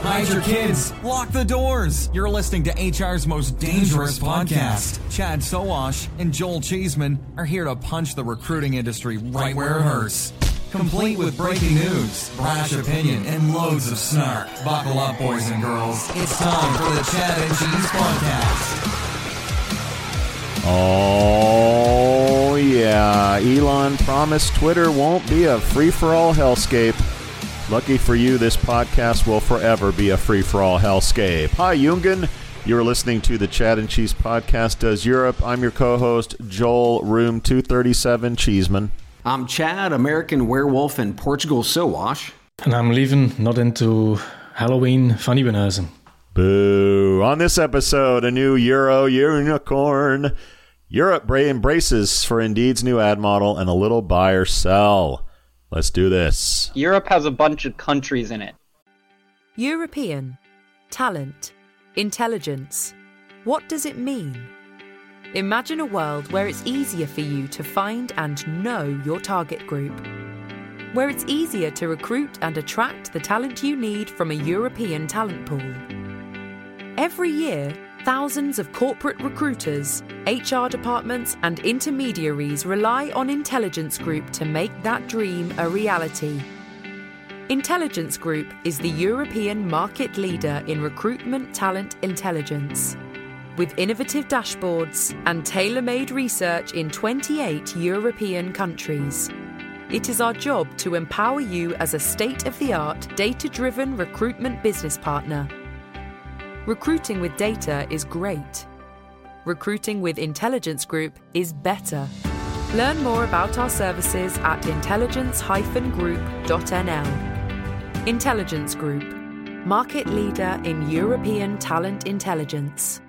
Hide your kids. Lock the doors. You're listening to HR's most dangerous podcast. Chad Soash and Joel Cheeseman are here to punch the recruiting industry right where it hurts. Complete with breaking news, brash opinion, and loads of snark. Buckle up, boys and girls. It's time for the Chad and Cheese podcast. Oh, yeah. Elon promised Twitter won't be a free-for-all hellscape. Lucky for you, this podcast will forever be a free-for-all hellscape. Hi, Jungen. You're listening to the Chad and Cheese podcast does Europe. I'm your co-host, Joel Room 237 Cheeseman. I'm Chad, American Werewolf in Portugal, Soash. And I'm Leven, not into Halloween funny-benazing. Boo. On this episode, a new Euro unicorn. Europe embraces for Indeed's new ad model and a little buy or sell. Let's do this. Europe has a bunch of countries in it. European. Talent. Intelligence. What does it mean? Imagine a world where it's easier for you to find and know your target group. Where it's easier to recruit and attract the talent you need from a European talent pool. Every year, thousands of corporate recruiters, HR departments and intermediaries rely on Intelligence Group to make that dream a reality. Intelligence Group is the European market leader in recruitment talent intelligence. With innovative dashboards and tailor-made research in 28 European countries. It is our job to empower you as a state-of-the-art, data-driven recruitment business partner. Recruiting with data is great. Recruiting with Intelligence Group is better. Learn more about our services at intelligence-group.nl. Intelligence Group, market leader in European talent intelligence.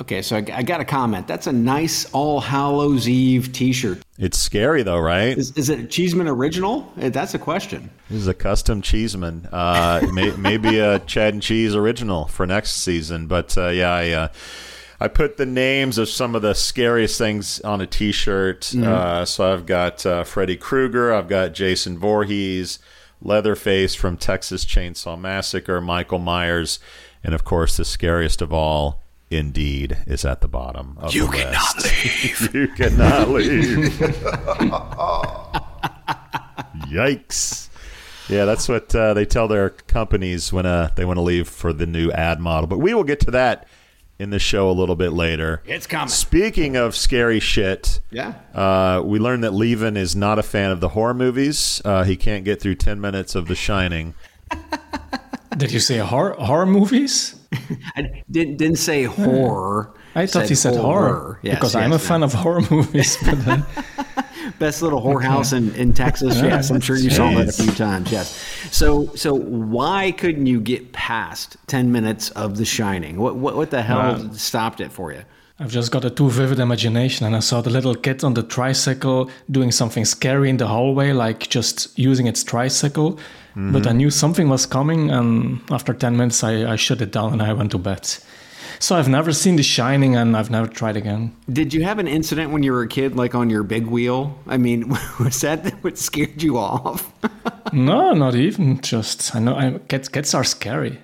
Okay, so I got a comment. That's a nice All Hallows Eve t-shirt. It's scary, though, right? Is it a Cheeseman original? That's a question. This is a custom Cheeseman. Maybe a Chad and Cheese original for next season. But, yeah, I put the names of some of the scariest things on a t-shirt. Mm-hmm. So I've got Freddy Krueger. I've got Jason Voorhees, Leatherface from Texas Chainsaw Massacre, Michael Myers, and, of course, the scariest of all, Indeed is at the bottom of the list. You cannot leave. Yikes. Yeah, that's what they tell their companies when they want to leave for the new ad model. But we will get to that in the show a little bit later. It's coming. Speaking of scary shit, yeah, we learned that Leven is not a fan of the horror movies. He can't get through 10 minutes of The Shining. Did you say horror movies? I didn't say horror. I thought he said horror. Yes, because I'm a fan of horror movies. But, Best little whorehouse in Texas. Yes, I'm sure you saw that a few times. Yes. So why couldn't you get past 10 minutes of The Shining? What the hell stopped it for you? I've just got a too vivid imagination, and I saw the little kid on the tricycle doing something scary in the hallway, like just using its tricycle. Mm-hmm. But I knew something was coming, and after 10 minutes, I shut it down and I went to bed. So I've never seen The Shining, and I've never tried again. Did you have an incident when you were a kid, like on your big wheel? I mean, was that what scared you off? No, not even. Just, I know, kids are scary.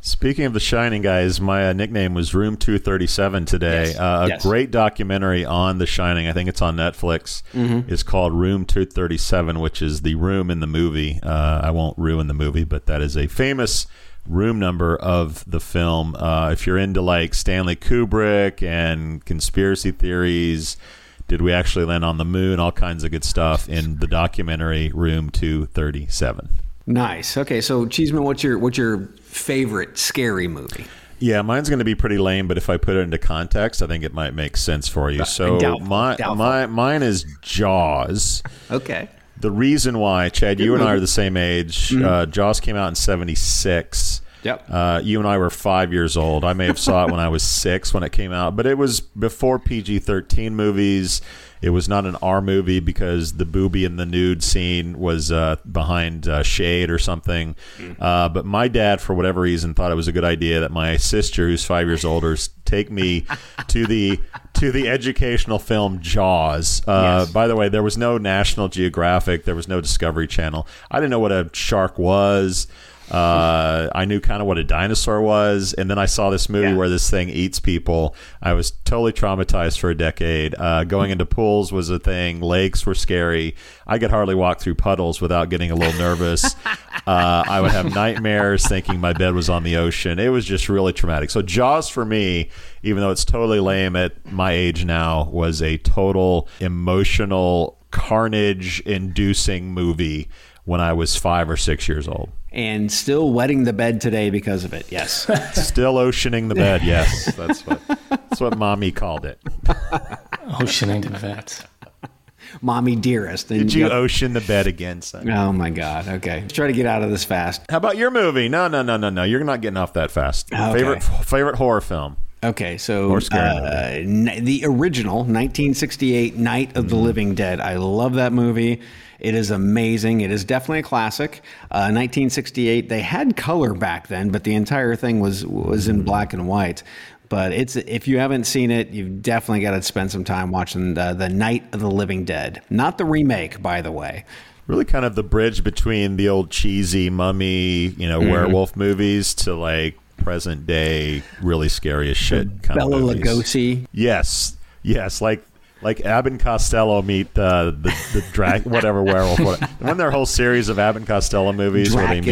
Speaking of The Shining, guys, my nickname was Room 237 today. Yes. Yes. A great documentary on The Shining. I think it's on Netflix. Mm-hmm. It's called Room 237, which is the room in the movie. I won't ruin the movie, but that is a famous room number of the film. If you're into like Stanley Kubrick and conspiracy theories, did we actually land on the moon, all kinds of good stuff in the documentary Room 237. Nice. Okay, so Cheeseman, what's your favorite scary movie? Yeah, mine's going to be pretty lame, but if I put it into context, I think it might make sense for you. So doubtful. Mine is Jaws. Okay. The reason why, Chad, you and I are the same age. Mm-hmm. Jaws came out in 76. Yep. You and I were 5 years old. I may have saw it when I was 6 when it came out, but it was before PG-13 movies. It was not an R movie because the booby in the nude scene was behind shade or something. But my dad, for whatever reason, thought it was a good idea that my sister, who's 5 years older, take me to the educational film Jaws. Yes. By the way, there was no National Geographic. There was no Discovery Channel. I didn't know what a shark was. I knew kind of what a dinosaur was, and then I saw this movie where this thing eats people. I was totally traumatized for a decade. Going into pools was a thing. Lakes were scary. I could hardly walk through puddles without getting a little nervous. I would have nightmares thinking my bed was on the ocean. It was just really traumatic. So Jaws for me, even though it's totally lame at my age now, was a total emotional carnage-inducing movie when I was 5 or 6 years old. And still wetting the bed today because of it, yes. Still oceaning the bed, yes. That's what mommy called it. Oceaning the bed. Mommy dearest. And did you ocean the bed again, son? Oh, my God. Okay. Let's try to get out of this fast. How about your movie? No. You're not getting off that fast. Okay. Favorite horror film? Okay, so the original 1968 Night of the Living Dead. I love that movie. It is amazing. It is definitely a classic. 1968, they had color back then, but the entire thing was in black and white. But if you haven't seen it, you've definitely got to spend some time watching the Night of the Living Dead. Not the remake, by the way. Really kind of the bridge between the old cheesy mummy, werewolf movies to like present day, really scary as shit kind of movies. Bela Lugosi. Yes, like Abbott and Costello meet the dragon, whatever werewolf. Remember their whole series of Abbott and Costello movies where they meet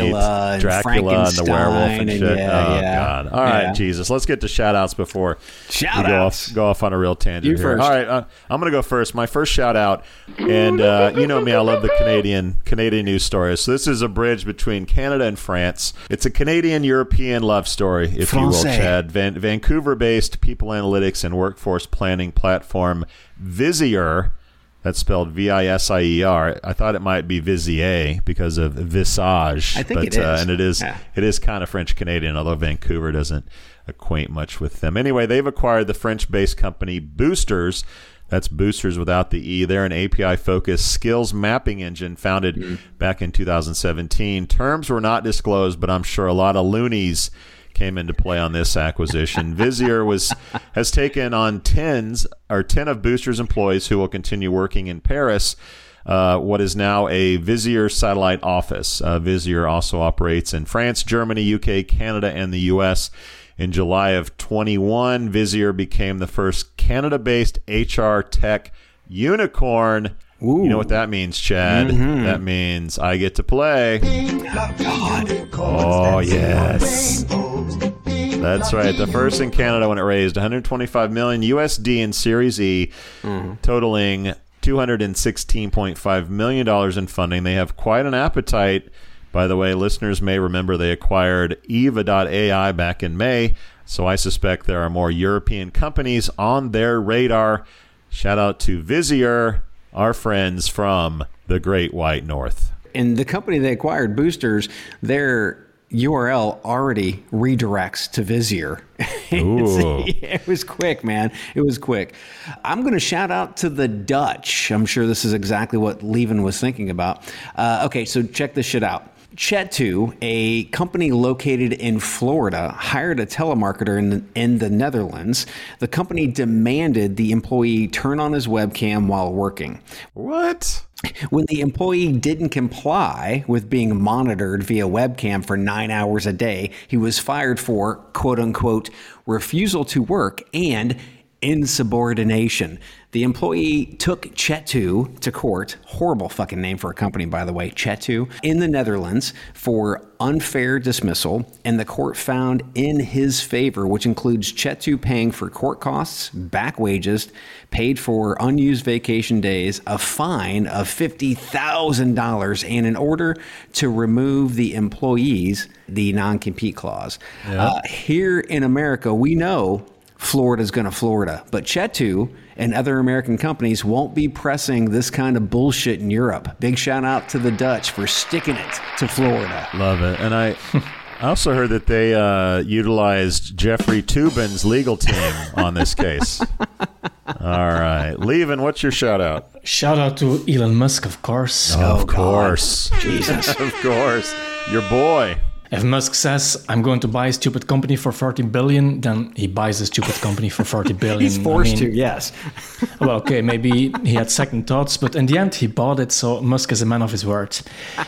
Dracula and the werewolf and shit. God! All right, Jesus, let's get to shout-outs before we go off on a real tangent. You here. First. All right, I'm gonna go first. My first shout-out, and you know me, I love the Canadian news stories. So this is a bridge between Canada and France. It's a Canadian-European love story, if you will, Chad. Vancouver-based people analytics and workforce planning platform. Visier, that's spelled V-I-S-I-E-R. I thought it might be Visier because of visage. I think it is. And it is kind of French-Canadian, although Vancouver doesn't acquaint much with them. Anyway, they've acquired the French-based company Boosters. That's Boosters without the E. They're an API-focused skills mapping engine founded back in 2017. Terms were not disclosed, but I'm sure a lot of loonies came into play on this acquisition. Visier has taken on 10 of Booster's employees who will continue working in Paris, what is now a Visier satellite office. Visier also operates in France, Germany, UK, Canada, and the U.S. In July of 21, Visier became the first Canada-based HR tech unicorn. Ooh. You know what that means, Chad? Mm-hmm. That means I get to play. God. Oh, yes. That's right. The first in Canada when it raised $125 million USD in Series E, totaling $216.5 million in funding. They have quite an appetite. By the way, listeners may remember they acquired Eva.ai back in May, so I suspect there are more European companies on their radar. Shout out to Visier, our friends from the Great White North. And the company they acquired, Boosters, their URL already redirects to Visier. It was quick, man. It was quick. I'm going to shout out to the Dutch. I'm sure this is exactly what Levin was thinking about. Okay, so check this shit out. Chetu, a company located in Florida, hired a telemarketer in the Netherlands. The company demanded the employee turn on his webcam while working. What? When the employee didn't comply with being monitored via webcam for 9 hours a day, he was fired for, quote unquote, refusal to work and insubordination. The employee took Chetu to court, horrible fucking name for a company, by the way, Chetu, in the Netherlands for unfair dismissal, and the court found in his favor, which includes Chetu paying for court costs, back wages, paid for unused vacation days, a fine of $50,000, and an order to remove the employee's, the non-compete clause. Here in America, we know Florida's going to Florida. But Chetu and other American companies won't be pressing this kind of bullshit in Europe. Big shout out to the Dutch for sticking it to Florida. Love it. And I also heard that they utilized Jeffrey Toobin's legal team on this case. All right. Levin, what's your shout out? Shout out to Elon Musk, of course. Oh, of course. God. Jesus. Of course. Your boy. If Musk says, I'm going to buy a stupid company for $40 billion, then he buys a stupid company for $40 billion. He's forced to, yes. Well, okay, maybe he had second thoughts, but in the end, he bought it, so Musk is a man of his word.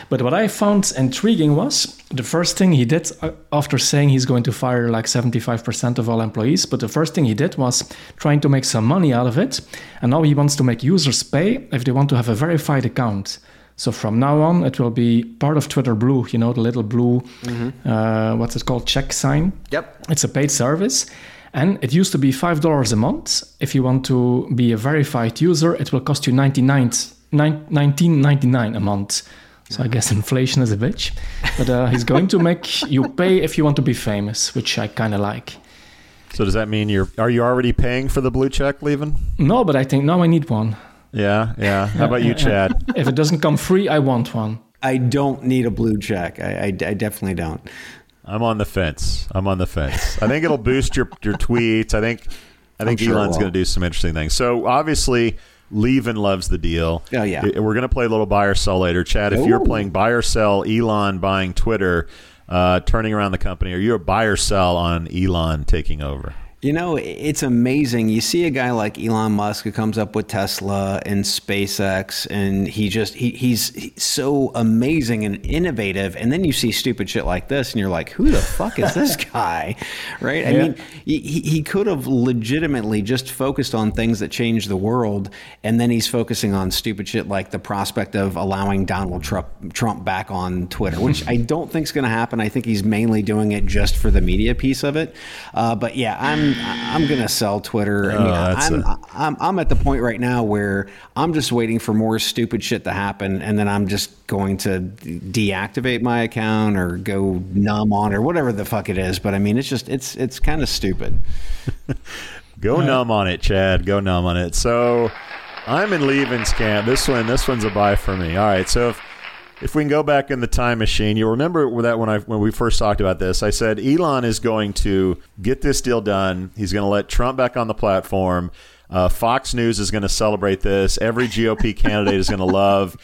But what I found intriguing was the first thing he did after saying he's going to fire like 75% of all employees, but the first thing he did was trying to make some money out of it, and now he wants to make users pay if they want to have a verified account. So from now on, it will be part of Twitter Blue, you know, the little blue, what's it called, check sign. Yep. It's a paid service. And it used to be $5 a month. If you want to be a verified user, it will cost you $19.99 a month. So I guess inflation is a bitch. But he's going to make you pay if you want to be famous, which I kind of like. So does that mean are you already paying for the blue check, Levin? No, but I think now I need one. Yeah. How about you, Chad? If it doesn't come free, I want one. I don't need a blue check. I definitely don't. I'm on the fence. I think it'll boost your tweets. I think Elon's going to do some interesting things. So obviously, Levin loves the deal. Oh, yeah. We're going to play a little buy or sell later. Chad, if you're playing buy or sell, Elon buying Twitter, turning around the company, are you a buy or sell on Elon taking over? You know, it's amazing. You see a guy like Elon Musk who comes up with Tesla and SpaceX, and he's so amazing and innovative. And then you see stupid shit like this, and you're like, who the fuck is this guy? Right? Yeah. I mean, he could have legitimately just focused on things that change the world, and then he's focusing on stupid shit like the prospect of allowing Donald Trump back on Twitter, which I don't think is going to happen. I think he's mainly doing it just for the media piece of it. But yeah, I'm going to sell Twitter. I mean, I'm at the point right now where I'm just waiting for more stupid shit to happen, and then I'm just going to deactivate my account or go numb on or whatever the fuck it is. But I mean, it's kind of stupid. Go numb on it, Chad. Go numb on it. So I'm in Levin's camp. This one's a buy for me. All right. So if we can go back in the time machine, you'll remember that when we first talked about this, I said Elon is going to get this deal done. He's going to let Trump back on the platform. Fox News is going to celebrate this. Every GOP candidate is going to love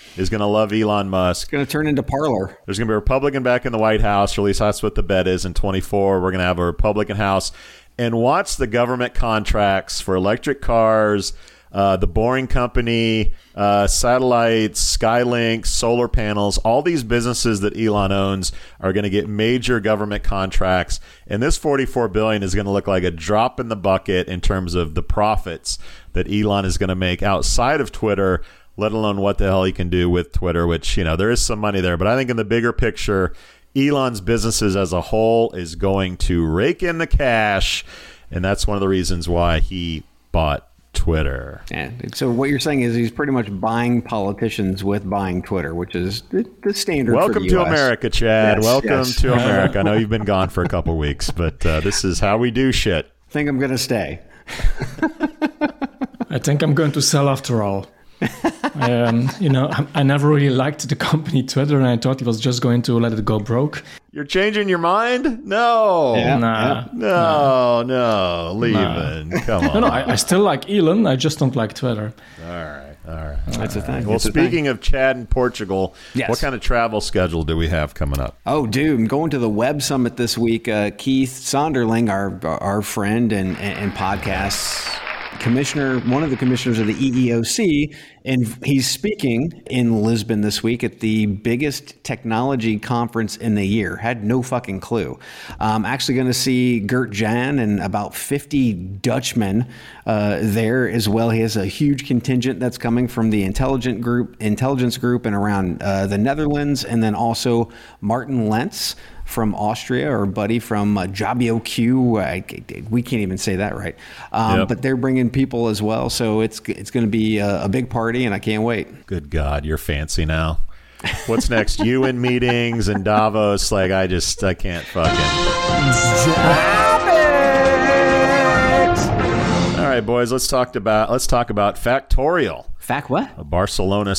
Elon Musk. It's going to turn into Parler. There's going to be a Republican back in the White House, or at least that's what the bet is in 24. We're going to have a Republican House. And watch the government contracts for electric cars, the Boring Company, satellites, Skylink, solar panels, all these businesses that Elon owns are going to get major government contracts. And this $44 billion is going to look like a drop in the bucket in terms of the profits that Elon is going to make outside of Twitter, let alone what the hell he can do with Twitter, which, you know, there is some money there. But I think in the bigger picture, Elon's businesses as a whole is going to rake in the cash. And that's one of the reasons why he bought Twitter. Yeah. So what you're saying is he's pretty much buying politicians with buying Twitter, which is the standard. Welcome for the US. America, Chad. Yes, welcome to America. I know you've been gone for a couple of weeks, but this is how we do shit. I think I'm going to stay. I think I'm going to sell after all. You know, I never really liked the company Twitter, and I thought he was just going to let it go broke. You're changing your mind? No. Yeah. No. Leavin. No. Come on. No, I still like Elon. I just don't like Twitter. All right. That's a thing. Well, speaking of Chad and Portugal, yes. What kind of travel schedule do we have coming up? Oh, dude, I'm going to the Web Summit this week. Keith Sonderling, our friend and podcast commissioner, one of the commissioners of the EEOC, and he's speaking in Lisbon this week at the biggest technology conference in the year. Had no fucking clue. I'm actually going to see Gert Jan and about 50 Dutchmen there as well. He has a huge contingent that's coming from the Intelligence Group and around the Netherlands, and then also Martin Lentz from Austria, or buddy from Jabio Q. We can't even say that right. Yep. But they're bringing people as well. So it's going to be a big party, and I can't wait. Good God, you're fancy now. What's next? You in meetings and Davos. Like, I can't fucking. Stop it! right, boys, let's talk about Factorial. Fact what? A Barcelona,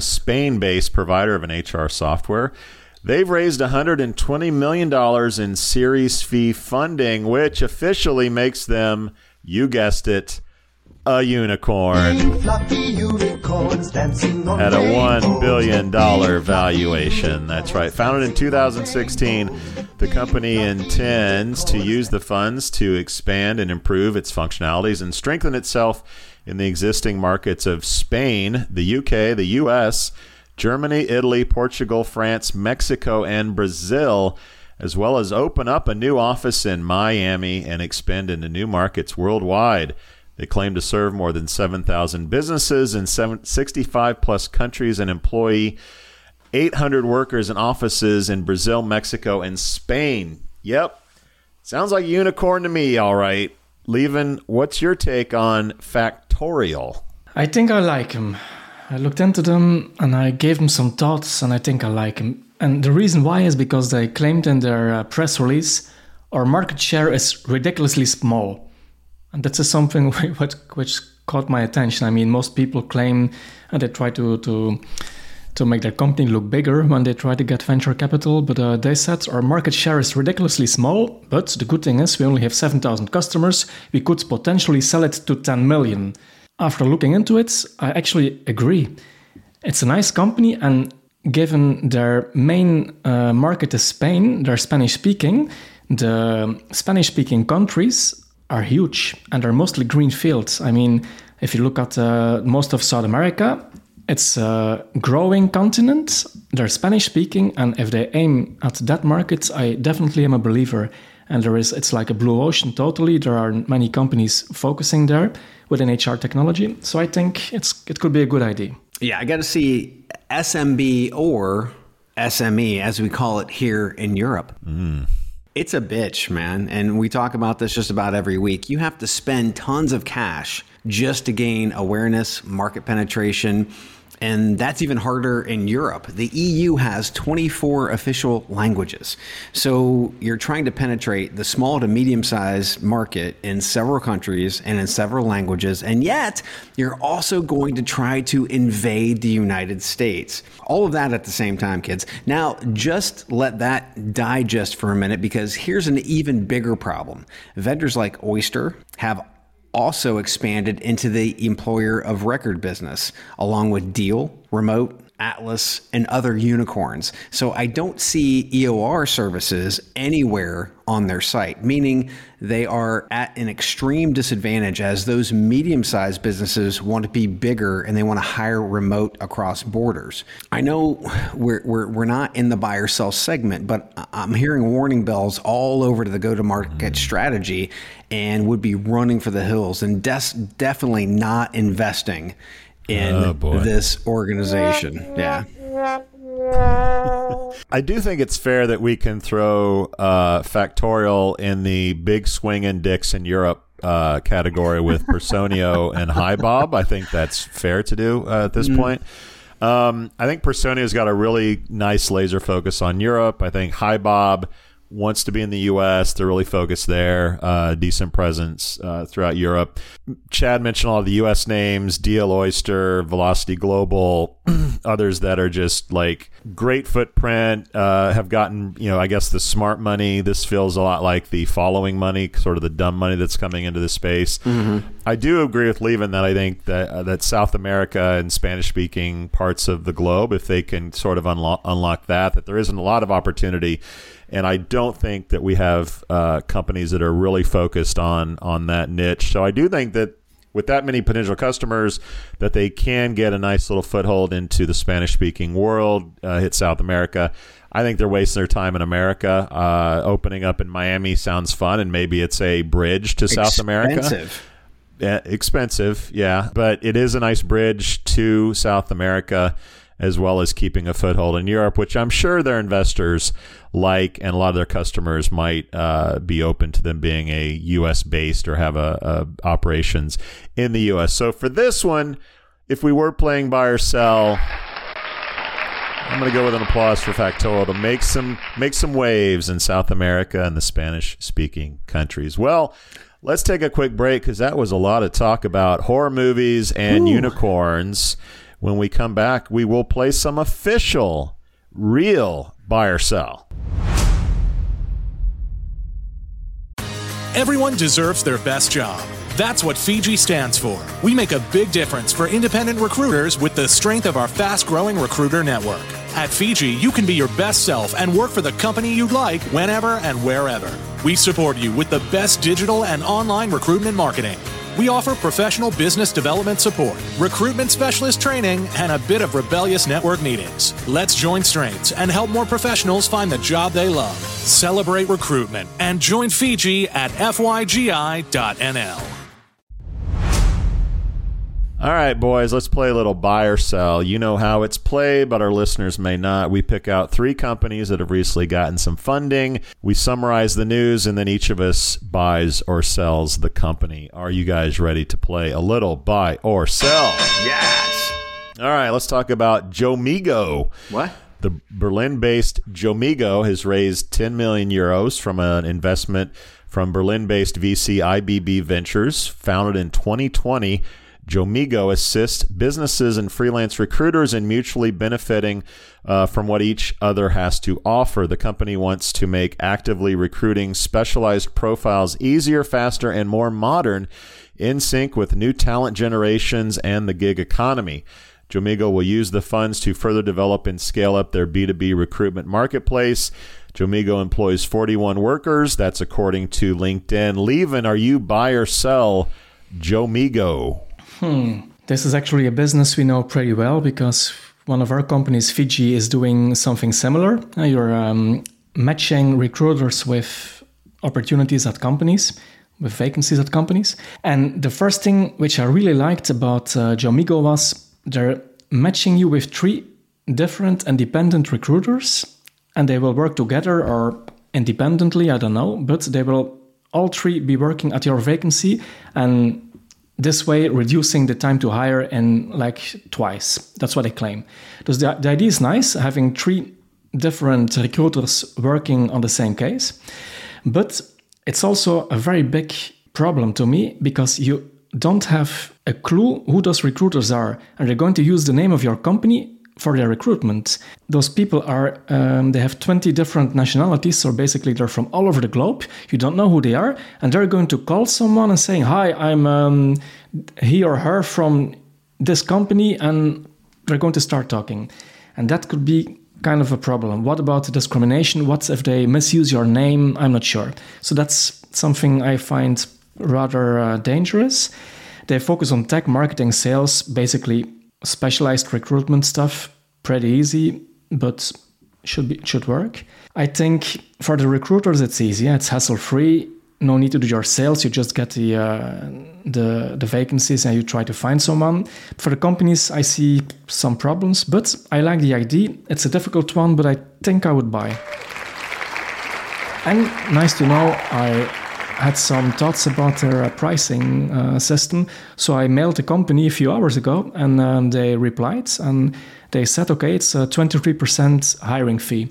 Spain-based provider of an HR software. They've raised $120 million in Series F funding, which officially makes them, you guessed it, a unicorn. At a $1 billion valuation. That's right. Founded in 2016, the company intends to use the funds to expand and improve its functionalities and strengthen itself in the existing markets of Spain, the UK, the US, Germany, Italy, Portugal, France, Mexico, and Brazil, as well as open up a new office in Miami and expand into new markets worldwide. They claim to serve more than 7,000 businesses in 65-plus countries and employ 800 workers in offices in Brazil, Mexico, and Spain. Yep. Sounds like a unicorn to me, all right. Levin, what's your take on Factorial? I think I like him. I looked into them and I gave them some thoughts, and I think I like him. And the reason why is because they claimed in their press release, our market share is ridiculously small. And that's something which caught my attention. I mean, most people claim and they try to make their company look bigger when they try to get venture capital. But they said our market share is ridiculously small. But the good thing is we only have 7,000 customers. We could potentially sell it to 10 million. After looking into it, I actually agree. It's a nice company. And given their main market is Spain, they're Spanish-speaking, the Spanish-speaking countries are huge and are mostly green fields. I mean, if you look at most of South America, it's a growing continent. They're Spanish-speaking, and if they aim at that market, I definitely am a believer. And it's like a blue ocean totally. There are many companies focusing there within HR technology. So I think it could be a good idea. Yeah, I got to see SMB or SME, as we call it here in Europe. Mm. It's a bitch, man. And we talk about this just about every week. You have to spend tons of cash just to gain awareness, market penetration. And that's even harder in Europe. The EU has 24 official languages. So you're trying to penetrate the small to medium-sized market in several countries and in several languages. And yet you're also going to try to invade the United States. All of that at the same time, kids. Now, just let that digest for a minute, because here's an even bigger problem. Vendors like Oyster have also expanded into the employer of record business, along with Deal, Remote, Atlas, and other unicorns. So I don't see EOR services anywhere on their site, meaning they are at an extreme disadvantage as those medium-sized businesses want to be bigger and they want to hire remote across borders. I know we're not in the buy or sell segment, but I'm hearing warning bells all over to the go-to-market strategy, and would be running for the hills and definitely not investing in this organization. Yeah. I do think it's fair that we can throw Factorial in the big swinging dicks in Europe category with Personio and Hi-Bob. I think that's fair to do at this point. I think Personio's got a really nice laser focus on Europe. I think Hi-Bob wants to be in the U.S. They're really focused there. Decent presence throughout Europe. Chad mentioned all of the U.S. names, Deal, Oyster, Velocity Global, others that are just like great footprint, have gotten, I guess the smart money. This feels a lot like the following money, sort of the dumb money that's coming into the space. Mm-hmm. I do agree with Levin that I think that South America and Spanish-speaking parts of the globe, if they can sort of unlock that there isn't a lot of opportunity. And I don't think that we have companies that are really focused on that niche. So I do think that with that many potential customers, that they can get a nice little foothold into the Spanish-speaking world, hit South America. I think they're wasting their time in America. Opening up in Miami sounds fun, and maybe it's a bridge to South America. Expensive, yeah. But it is a nice bridge to South America, as well as keeping a foothold in Europe, which I'm sure their investors like, and a lot of their customers might be open to them being a U.S. based or have a operations in the U.S. So for this one, if we were playing buy or sell, I'm going to go with an applause for Factorial to make some waves in South America and the Spanish speaking countries. Well, Let's take a quick break because that was a lot of talk about horror movies and unicorns. When we come back, we will play some official, real buy or sell. Everyone deserves their best job. That's what Fygi stands for. We make a big difference for independent recruiters with the strength of our fast-growing recruiter network. At Fygi, you can be your best self and work for the company you'd like whenever and wherever. We support you with the best digital and online recruitment marketing. We offer professional business development support, recruitment specialist training, and a bit of rebellious network meetings. Let's join strengths and help more professionals find the job they love. Celebrate recruitment and join Fygi at fygi.nl. All right, boys, let's play a little buy or sell. You know how it's played, but our listeners may not. We pick out three companies that have recently gotten some funding. We summarize the news, and then each of us buys or sells the company. Are you guys ready to play a little buy or sell? Yes. All right, let's talk about Jomigo. What? The Berlin-based Jomigo has raised 10 million euros from an investment from Berlin-based VC IBB Ventures, founded in 2020. Jomigo assists businesses and freelance recruiters in mutually benefiting from what each other has to offer. The company wants to make actively recruiting specialized profiles easier, faster, and more modern, in sync with new talent generations and the gig economy. Jomigo will use the funds to further develop and scale up their B2B recruitment marketplace. Jomigo employs 41 workers. That's according to LinkedIn. Levin, are you buy or sell Jomigo? This is actually a business we know pretty well because one of our companies, Fygi, is doing something similar. You're matching recruiters with opportunities at companies, with vacancies at companies. And the first thing which I really liked about Jomigo was they're matching you with three different independent recruiters, and they will work together or independently, I don't know, but they will all three be working at your vacancy and this way, reducing the time to hire in like twice. That's what they claim. Because the idea is nice, having three different recruiters working on the same case. But it's also a very big problem to me because you don't have a clue who those recruiters are. And they're going to use the name of your company for their recruitment. Those people are, they have 20 different nationalities, so basically they're from all over the globe. You don't know who they are, and they're going to call someone and saying, hi, I'm he or her from this company, and they're going to start talking. And that could be kind of a problem. What about discrimination? What if they misuse your name? I'm not sure. So that's something I find rather dangerous. They focus on tech, marketing, sales, basically specialized recruitment stuff, pretty easy, but should work. I think for the recruiters it's easy. It's hassle-free. No need to do your sales. You just get the vacancies and you try to find someone. For the companies, I see some problems, but I like the idea. It's a difficult one, but I think I would buy. And nice to know I had some thoughts about their pricing system. So I mailed the company a few hours ago and they replied and they said, okay, it's a 23% hiring fee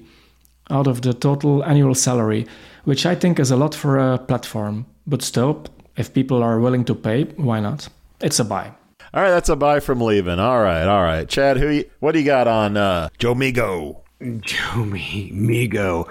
out of the total annual salary, which I think is a lot for a platform. But still, if people are willing to pay, why not? It's a buy. All right, that's a buy from Levin. All right. Chad, what do you got on Jomigo? Jomigo.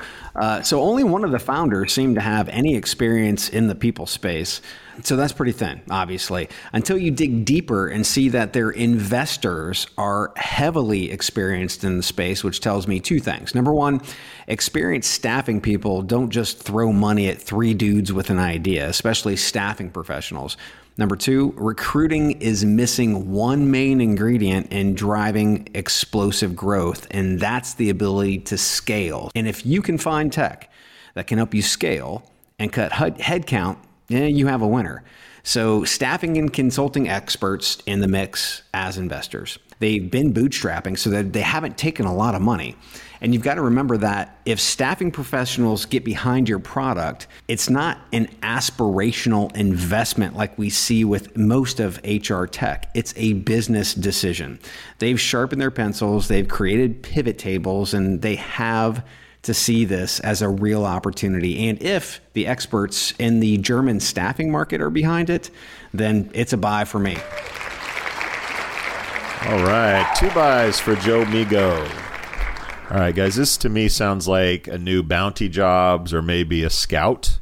So only one of the founders seemed to have any experience in the people space. So that's pretty thin, obviously, until you dig deeper and see that their investors are heavily experienced in the space, which tells me two things. Number one, experienced staffing people don't just throw money at three dudes with an idea, especially staffing professionals. Number two, recruiting is missing one main ingredient in driving explosive growth, and that's the ability to scale. And if you can find tech that can help you scale and cut headcount, you have a winner. So staffing and consulting experts in the mix as investors. They've been bootstrapping, so that they haven't taken a lot of money. And you've got to remember that if staffing professionals get behind your product, it's not an aspirational investment like we see with most of HR tech. It's a business decision. They've sharpened their pencils, they've created pivot tables, and they have to see this as a real opportunity. And if the experts in the German staffing market are behind it, then it's a buy for me. All right. 2 buys for Jomigo. All right, guys, this to me sounds like a new Bounty Jobs or maybe a Scout,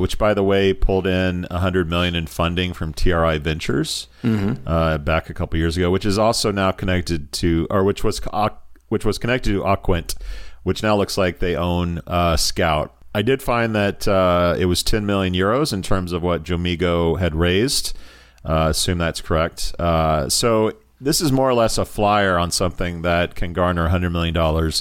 which, by the way, pulled in $100 million in funding from TRI Ventures back a couple years ago, which is also now connected to, or which was connected to Aquint, which now looks like they own Scout. I did find that it was 10 million euros in terms of what Jomigo had raised. Assume that's correct. So this is more or less a flyer on something that can garner $100 million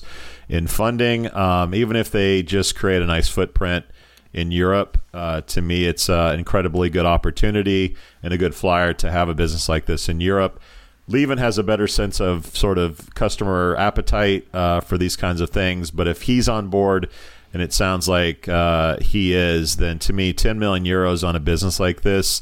in funding, even if they just create a nice footprint in Europe. To me, it's an incredibly good opportunity and a good flyer to have a business like this in Europe. Levin has a better sense of sort of customer appetite for these kinds of things. But if he's on board, and it sounds like he is, then to me, 10 million euros on a business like this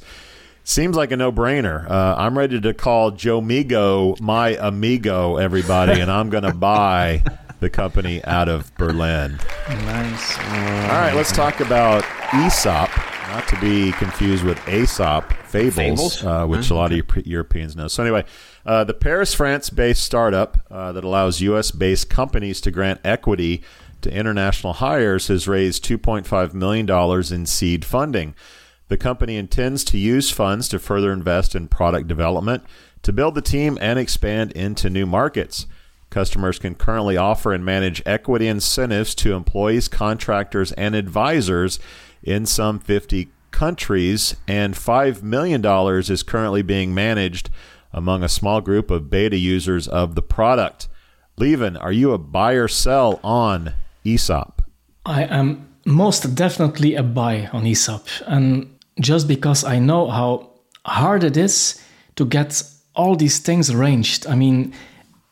seems like a no-brainer. I'm ready to call Jomigo my amigo, everybody, and I'm going to buy the company out of Berlin. Nice. All right, let's talk about Aesop. Not to be confused with Aesop Fables, which a lot of Europeans know. So anyway, the Paris, France-based startup that allows U.S.-based companies to grant equity to international hires has raised $2.5 million in seed funding. The company intends to use funds to further invest in product development, to build the team, and expand into new markets. Customers can currently offer and manage equity incentives to employees, contractors, and advisors in some 50 countries, and $5 million is currently being managed among a small group of beta users of the product. Levin, are you a buy or sell on Aesop? I am most definitely a buy on Aesop. And just because I know how hard it is to get all these things arranged. I mean,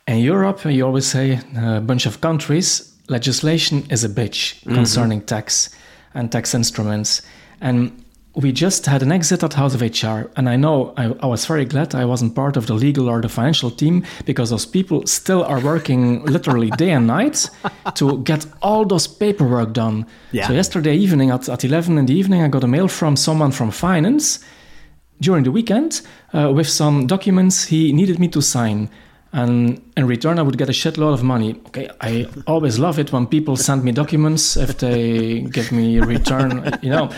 in Europe, you always say a bunch of countries, legislation is a bitch concerning tax and tax instruments. And we just had an exit at House of HR. And I know I was very glad I wasn't part of the legal or the financial team, because those people still are working literally day and night to get all those paperwork done. Yeah. So yesterday evening at 11 in the evening, I got a mail from someone from finance during the weekend with some documents he needed me to sign. And in return, I would get a shitload of money. Okay, I always love it when people send me documents if they give me a return, you know.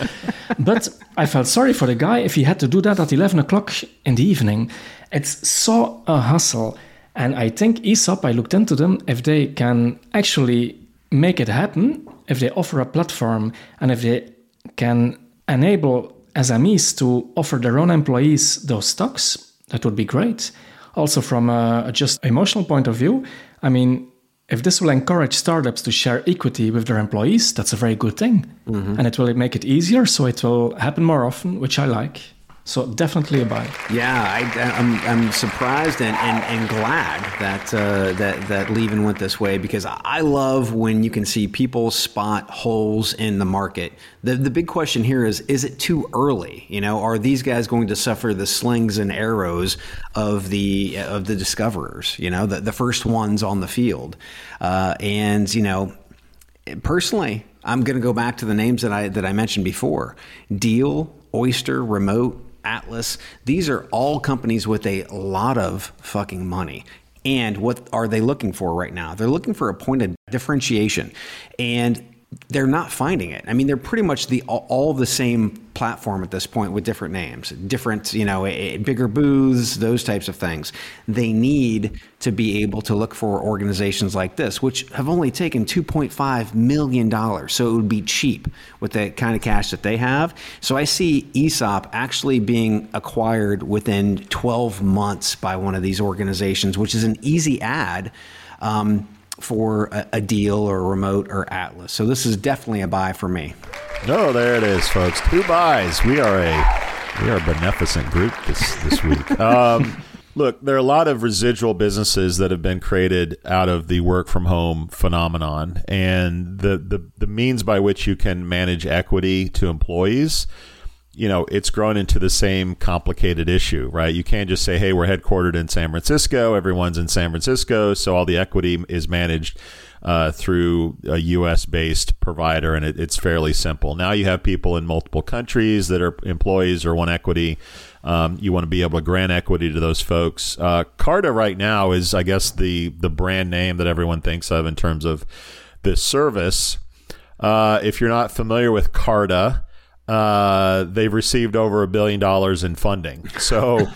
But I felt sorry for the guy if he had to do that at 11 o'clock in the evening. It's so a hustle. And I think Aesop, I looked into them, if they can actually make it happen, if they offer a platform, and if they can enable SMEs to offer their own employees those stocks, that would be great. Also from a just emotional point of view, I mean, if this will encourage startups to share equity with their employees, that's a very good thing. And it will make it easier, so it will happen more often, which I like. So definitely a buy. Yeah, I'm surprised and glad that Levin went this way, because I love when you can see people spot holes in the market. The big question here is it too early? You know, are these guys going to suffer the slings and arrows of the discoverers? You know, the first ones on the field. And you know, personally, I'm going to go back to the names that I mentioned before: Deal, Oyster, Remote Atlas. These are all companies with a lot of fucking money. And what are they looking for right now? They're looking for a point of differentiation, and they're not finding it. I mean, they're pretty much all the same platform at this point with different names, different, you know, bigger booths, those types of things. They need to be able to look for organizations like this, which have only taken $2.5 million. So it would be cheap with the kind of cash that they have. So I see Aesop actually being acquired within 12 months by one of these organizations, which is an easy ad for a Deal or Remote or Atlas. So this is definitely a buy for me. No, there it is, folks. 2 buys. We are a beneficent group this week. Look, there are a lot of residual businesses that have been created out of the work from home phenomenon, and the means by which you can manage equity to employees you know, it's grown into the same complicated issue, right? You can't just say, hey, we're headquartered in San Francisco. Everyone's in San Francisco. So all the equity is managed through a U.S.-based provider, and it's fairly simple. Now you have people in multiple countries that are employees or want equity. You want to be able to grant equity to those folks. Carta right now is, I guess, the brand name that everyone thinks of in terms of this service. If you're not familiar with Carta, they've received over $1 billion in funding. So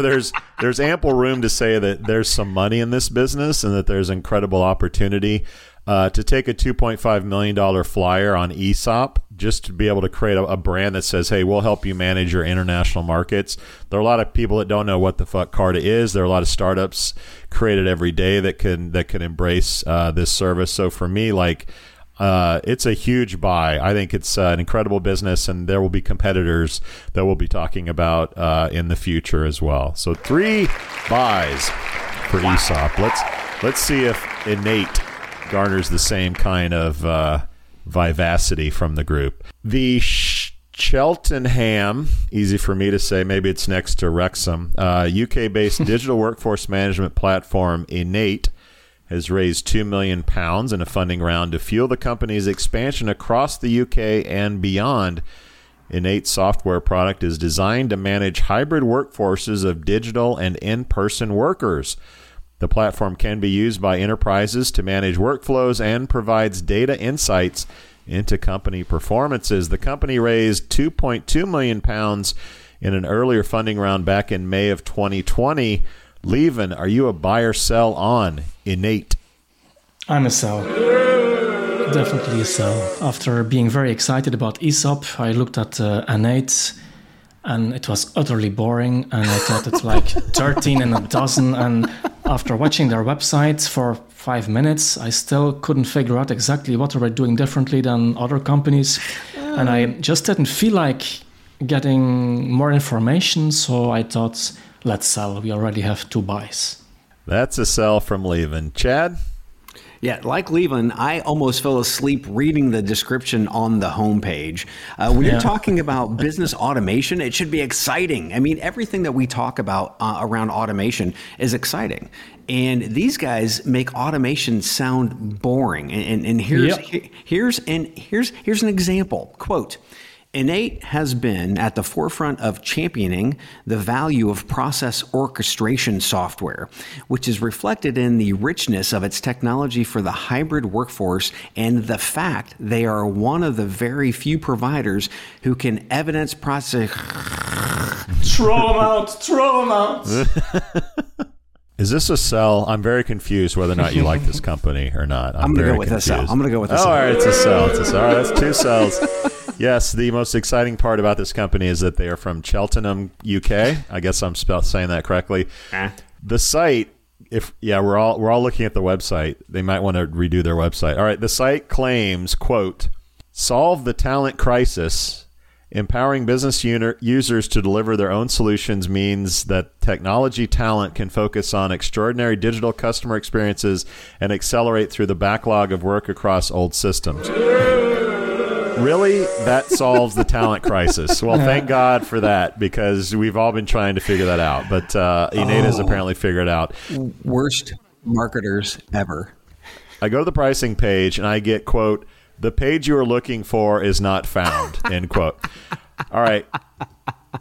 there's ample room to say that there's some money in this business and that there's incredible opportunity. To take a $2.5 million flyer on Aesop just to be able to create a brand that says, hey, we'll help you manage your international markets. There are a lot of people that don't know what the fuck Carta is. There are a lot of startups created every day that can embrace this service. So for me, it's a huge buy. I think it's an incredible business, and there will be competitors that we'll be talking about in the future as well. So 3 buys for Aesop. Let's see if Enate garners the same kind of vivacity from the group. The Cheltenham, easy for me to say, maybe it's next to Wrexham, UK-based digital workforce management platform Enate has raised £2 million in a funding round to fuel the company's expansion across the UK and beyond. Enate's software product is designed to manage hybrid workforces of digital and in-person workers. The platform can be used by enterprises to manage workflows and provides data insights into company performances. The company raised £2.2 million in an earlier funding round back in May of 2020. Levin, are you a buy or sell on Enate? I'm a sell. Definitely a sell. After being very excited about Aesop, I looked at Enate, and it was utterly boring, and I thought it's like 13 and a dozen, and after watching their website for 5 minutes, I still couldn't figure out exactly what they were doing differently than other companies, and I just didn't feel like getting more information, so I thought, let's sell. We already have 2 buys. That's a sell from Levin. Chad? Yeah, like Levin, I almost fell asleep reading the description on the homepage. When you're talking about business automation, it should be exciting. I mean, everything that we talk about around automation is exciting. And these guys make automation sound boring. And here's an example. Quote, Enate has been at the forefront of championing the value of process orchestration software, which is reflected in the richness of its technology for the hybrid workforce and the fact they are one of the very few providers who can evidence process. Throw them out. Is this a sell? I'm very confused whether or not you like this company or not. I'm going to go with a sell. All right, it's a sell. All right, that's 2 sells. Yes, the most exciting part about this company is that they are from Cheltenham, UK. I guess I'm saying that correctly. The site, we're all looking at the website. They might want to redo their website. All right, the site claims, quote, solve the talent crisis. Empowering business users to deliver their own solutions means that technology talent can focus on extraordinary digital customer experiences and accelerate through the backlog of work across old systems. Really? That solves the talent crisis. Well, thank God for that, because we've all been trying to figure that out. But Enate has apparently figured it out. Worst marketers ever. I go to the pricing page and I get, quote, the page you are looking for is not found, end quote. All right.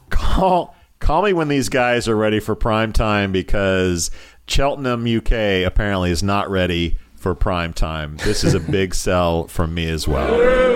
Call me when these guys are ready for prime time, because Cheltenham, UK, apparently is not ready for prime time. This is a big sell from me as well.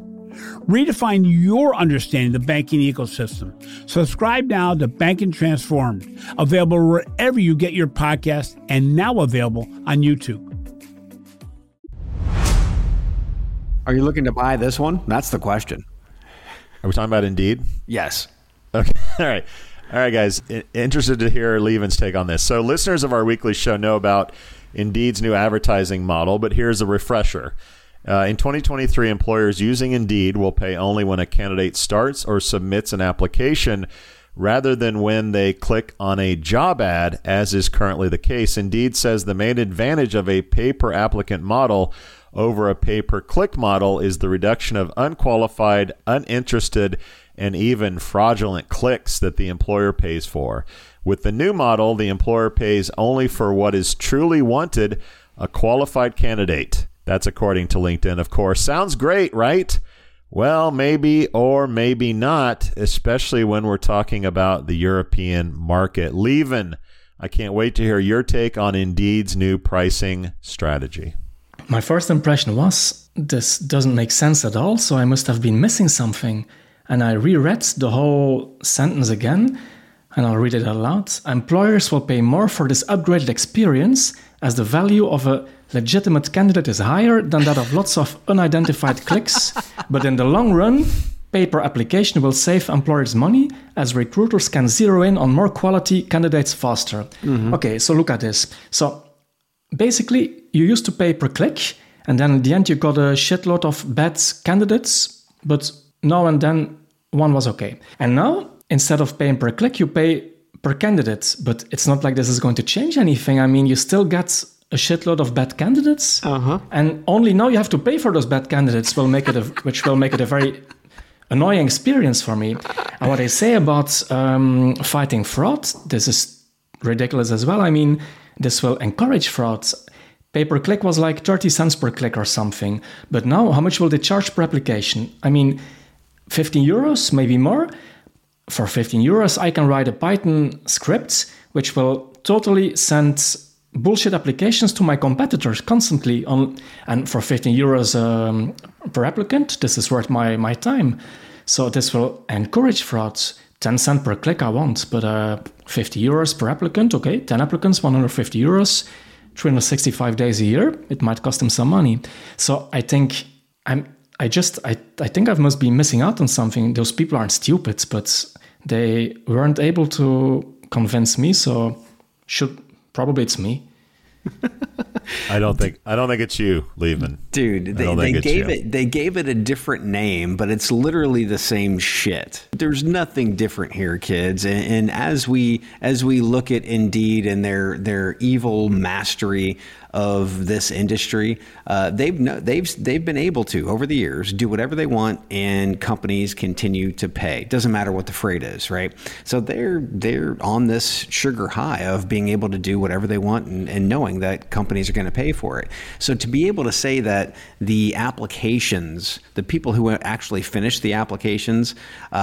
Redefine your understanding of the banking ecosystem. Subscribe now to Banking Transformed, available wherever you get your podcast and now available on YouTube. Are you looking to buy this one? That's the question. Are we talking about Indeed? Yes. Okay. All right. All right, guys. Interested to hear Levin's take on this. So listeners of our weekly show know about Indeed's new advertising model, but here's a refresher. In 2023, employers using Indeed will pay only when a candidate starts or submits an application rather than when they click on a job ad, as is currently the case. Indeed says the main advantage of a pay-per-applicant model over a pay-per-click model is the reduction of unqualified, uninterested, and even fraudulent clicks that the employer pays for. With the new model, the employer pays only for what is truly wanted, a qualified candidate. That's according to LinkedIn, of course. Sounds great, right? Well, maybe or maybe not, especially when we're talking about the European market. Levin, I can't wait to hear your take on Indeed's new pricing strategy. My first impression was, this doesn't make sense at all, so I must have been missing something. And I reread the whole sentence again, and I'll read it out loud. Employers will pay more for this upgraded experience as the value of a legitimate candidate is higher than that of lots of unidentified clicks, but in the long run, pay-per-application will save employers money as recruiters can zero in on more quality candidates faster. Mm-hmm. Okay, so look at this. So basically, you used to pay per click, and then in the end you got a shitload of bad candidates, but now and then one was okay. And now, instead of paying per click, you pay per candidate, but it's not like this is going to change anything. I mean, you still get a shitload of bad candidates, and only now you have to pay for those bad candidates, which will make it a very annoying experience for me. And what I say about fighting fraud, this is ridiculous as well. I mean, this will encourage fraud. Pay per click was like 30 cents per click or something, but now how much will they charge per application? I mean, 15 euros, maybe more. For 15 euros, I can write a Python script which will totally send bullshit applications to my competitors constantly and for 15 euros per applicant, this is worth my time. So this will encourage fraud. 10 cent per click I want, but 50 euros per applicant, okay, 10 applicants, 150 euros, 365 days a year, it might cost them some money. So I think I think I must be missing out on something. Those people aren't stupid, but they weren't able to convince me, so probably it's me. I don't think it's you, Levin. Dude, they gave it a different name, but it's literally the same shit. There's nothing different here, kids. And as we look at Indeed and their evil mastery of this industry, they've been able to over the years do whatever they want, and companies continue to pay. It doesn't matter what the freight is, right? So they're on this sugar high of being able to do whatever they want and knowing that companies are going to pay for it. So to be able to say that the applications, the people who actually finish the applications,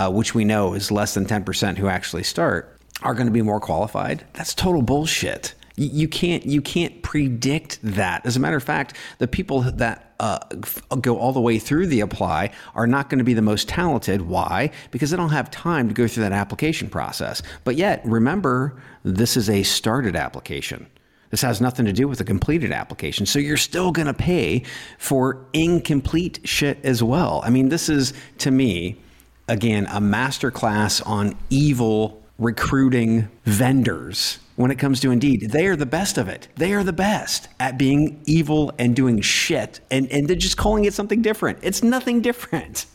which we know is less than 10% who actually start, are going to be more qualified, that's total bullshit. You can't predict that. As a matter of fact, the people that go all the way through the apply are not going to be the most talented. Why? Because they don't have time to go through that application process. But yet, remember, this is a started application. This has nothing to do with a completed application. So you're still going to pay for incomplete shit as well. I mean, this is, to me, again, a masterclass on evil recruiting vendors when it comes to Indeed. They are the best of it. They are the best at being evil and doing shit. And they're just calling it something different. It's nothing different.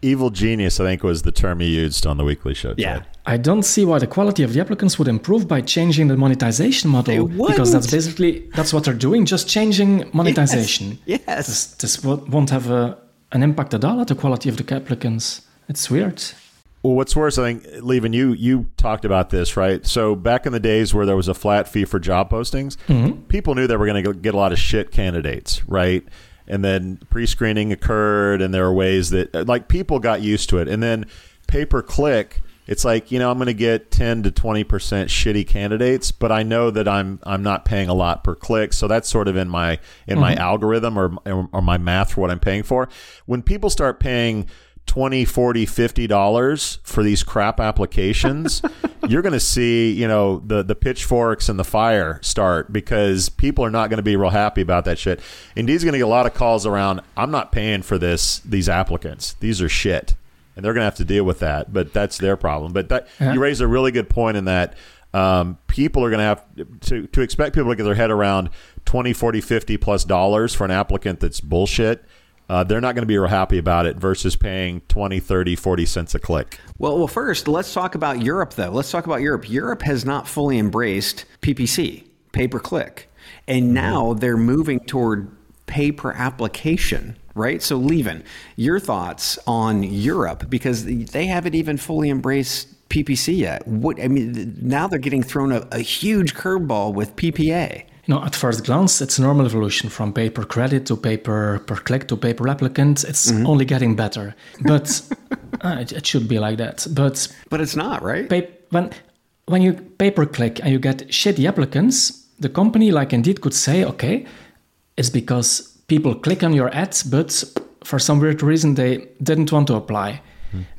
Evil genius, I think, was the term he used on the weekly show. Yeah. Chad. I don't see why the quality of the applicants would improve by changing the monetization model. Because that's what they're doing, just changing monetization. Yes. This won't have an impact at all at the quality of the applicants. It's weird. Well, what's worse, I think, Levin, you talked about this, right? So back in the days where there was a flat fee for job postings, people knew they were going to get a lot of shit candidates, right? And then pre-screening occurred, and there are ways that, like, people got used to it. And then pay-per-click, it's like, you know, I'm going to get 10 to 20% shitty candidates, but I know that I'm not paying a lot per click, so that's sort of in my algorithm or my math for what I'm paying for. When people start paying $20, $40, $50 for these crap applications, you're going to see, you know, the pitchforks and the fire start, because people are not going to be real happy about that shit. Indeed's going to get a lot of calls around, I'm not paying for this, these applicants. These are shit. And they're going to have to deal with that, but that's their problem. But that, you raised a really good point in that people are going to have to expect people to get their head around $20, $40, $50 plus for an applicant that's bullshit. They're not going to be real happy about it versus paying 20, 30, 40 cents a click. Well, first, let's talk about Europe, though. Let's talk about Europe. Europe has not fully embraced PPC, pay-per-click. And now they're moving toward pay-per-application, right? So, Levin, your thoughts on Europe, because they haven't even fully embraced PPC yet. What, I mean, now they're getting thrown a huge curveball with PPA. No, at first glance, it's a normal evolution from pay per credit to pay per click to pay per applicant. It's only getting better, but it should be like that. But it's not, right? When you pay per click and you get shitty applicants, the company like Indeed could say, okay, it's because people click on your ads, but for some weird reason they didn't want to apply.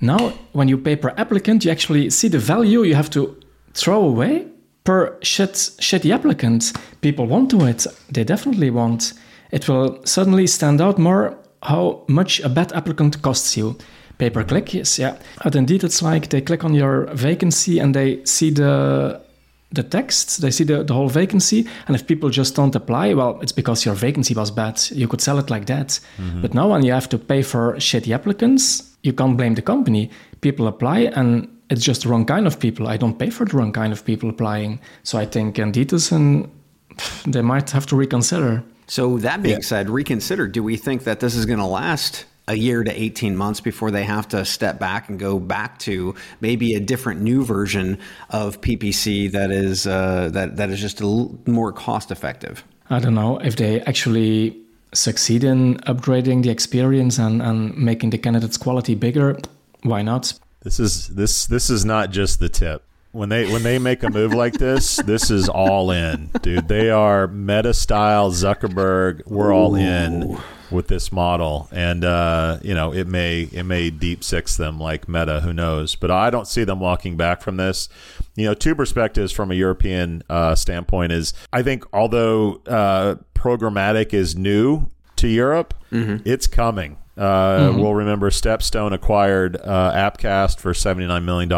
Now, when you pay per applicant, you actually see the value you have to throw away. Per shitty applicant, people want to it. They definitely want. It will suddenly stand out more how much a bad applicant costs you. Pay per click, yes, yeah. But Indeed, it's like they click on your vacancy and they see the text, they see the whole vacancy. And if people just don't apply, well, it's because your vacancy was bad. You could sell it like that. But now when you have to pay for shitty applicants, you can't blame the company. People apply and it's just the wrong kind of people. I don't pay for the wrong kind of people applying. So I think Indeed is, they might have to reconsider. So that being said, reconsider. Do we think that this is going to last a year to 18 months before they have to step back and go back to maybe a different new version of PPC that is just more cost effective? I don't know if they actually succeed in upgrading the experience and making the candidate's quality bigger. Why not? This is not just the tip. When they make a move like this, this is all in, dude. They are Meta style Zuckerberg. We're all in with this model, and it may deep six them like Meta. Who knows? But I don't see them walking back from this. You know, two perspectives from a European standpoint is, I think although programmatic is new to Europe, it's coming. We'll remember StepStone acquired AppCast for $79 million,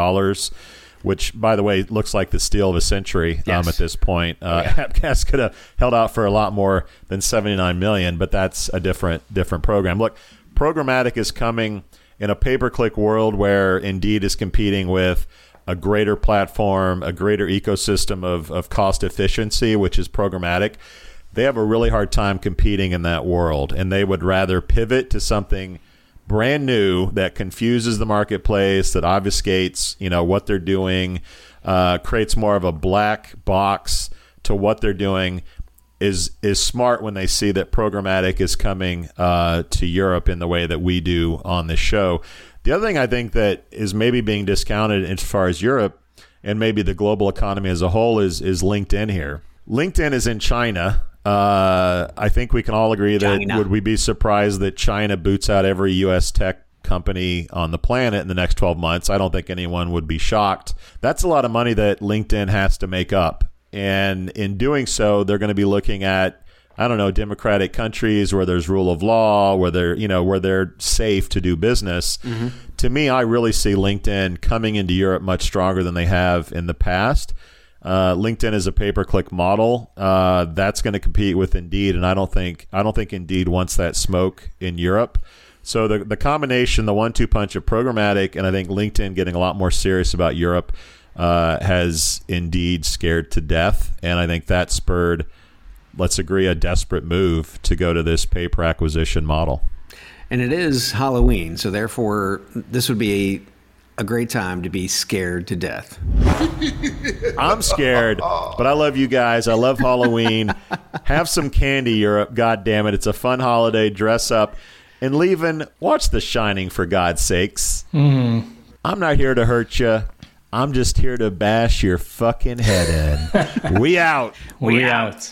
which, by the way, looks like the steal of a century at this point. AppCast could have held out for a lot more than $79 million, but that's a different program. Look, programmatic is coming in a pay-per-click world where Indeed is competing with a greater platform, a greater ecosystem of cost efficiency, which is programmatic. They have a really hard time competing in that world, and they would rather pivot to something brand new that confuses the marketplace, that obfuscates, you know, what they're doing, creates more of a black box to what they're doing, is smart when they see that programmatic is coming to Europe in the way that we do on this show. The other thing I think that is maybe being discounted as far as Europe and maybe the global economy as a whole is LinkedIn here. LinkedIn is in China. I think we can all agree that would we be surprised that China boots out every U.S. tech company on the planet in the next 12 months? I don't think anyone would be shocked. That's a lot of money that LinkedIn has to make up. And in doing so, they're going to be looking at, I don't know, democratic countries where there's rule of law, where they're safe to do business. To me, I really see LinkedIn coming into Europe much stronger than they have in the past. LinkedIn is a pay-per-click model that's going to compete with Indeed, and I don't think Indeed wants that smoke in Europe. So the combination, the 1-2 punch of programmatic, and I think LinkedIn getting a lot more serious about Europe has Indeed scared to death, and I think that spurred, let's agree, a desperate move to go to this pay-per-acquisition model. And it is Halloween, so therefore this would be a great time to be scared to death. I'm scared, but I love you guys. I love Halloween. Have some candy, Europe. God damn it. It's a fun holiday. Dress up. And Levin, watch The Shining, for God's sakes. I'm not here to hurt you. I'm just here to bash your fucking head in. We out. We out.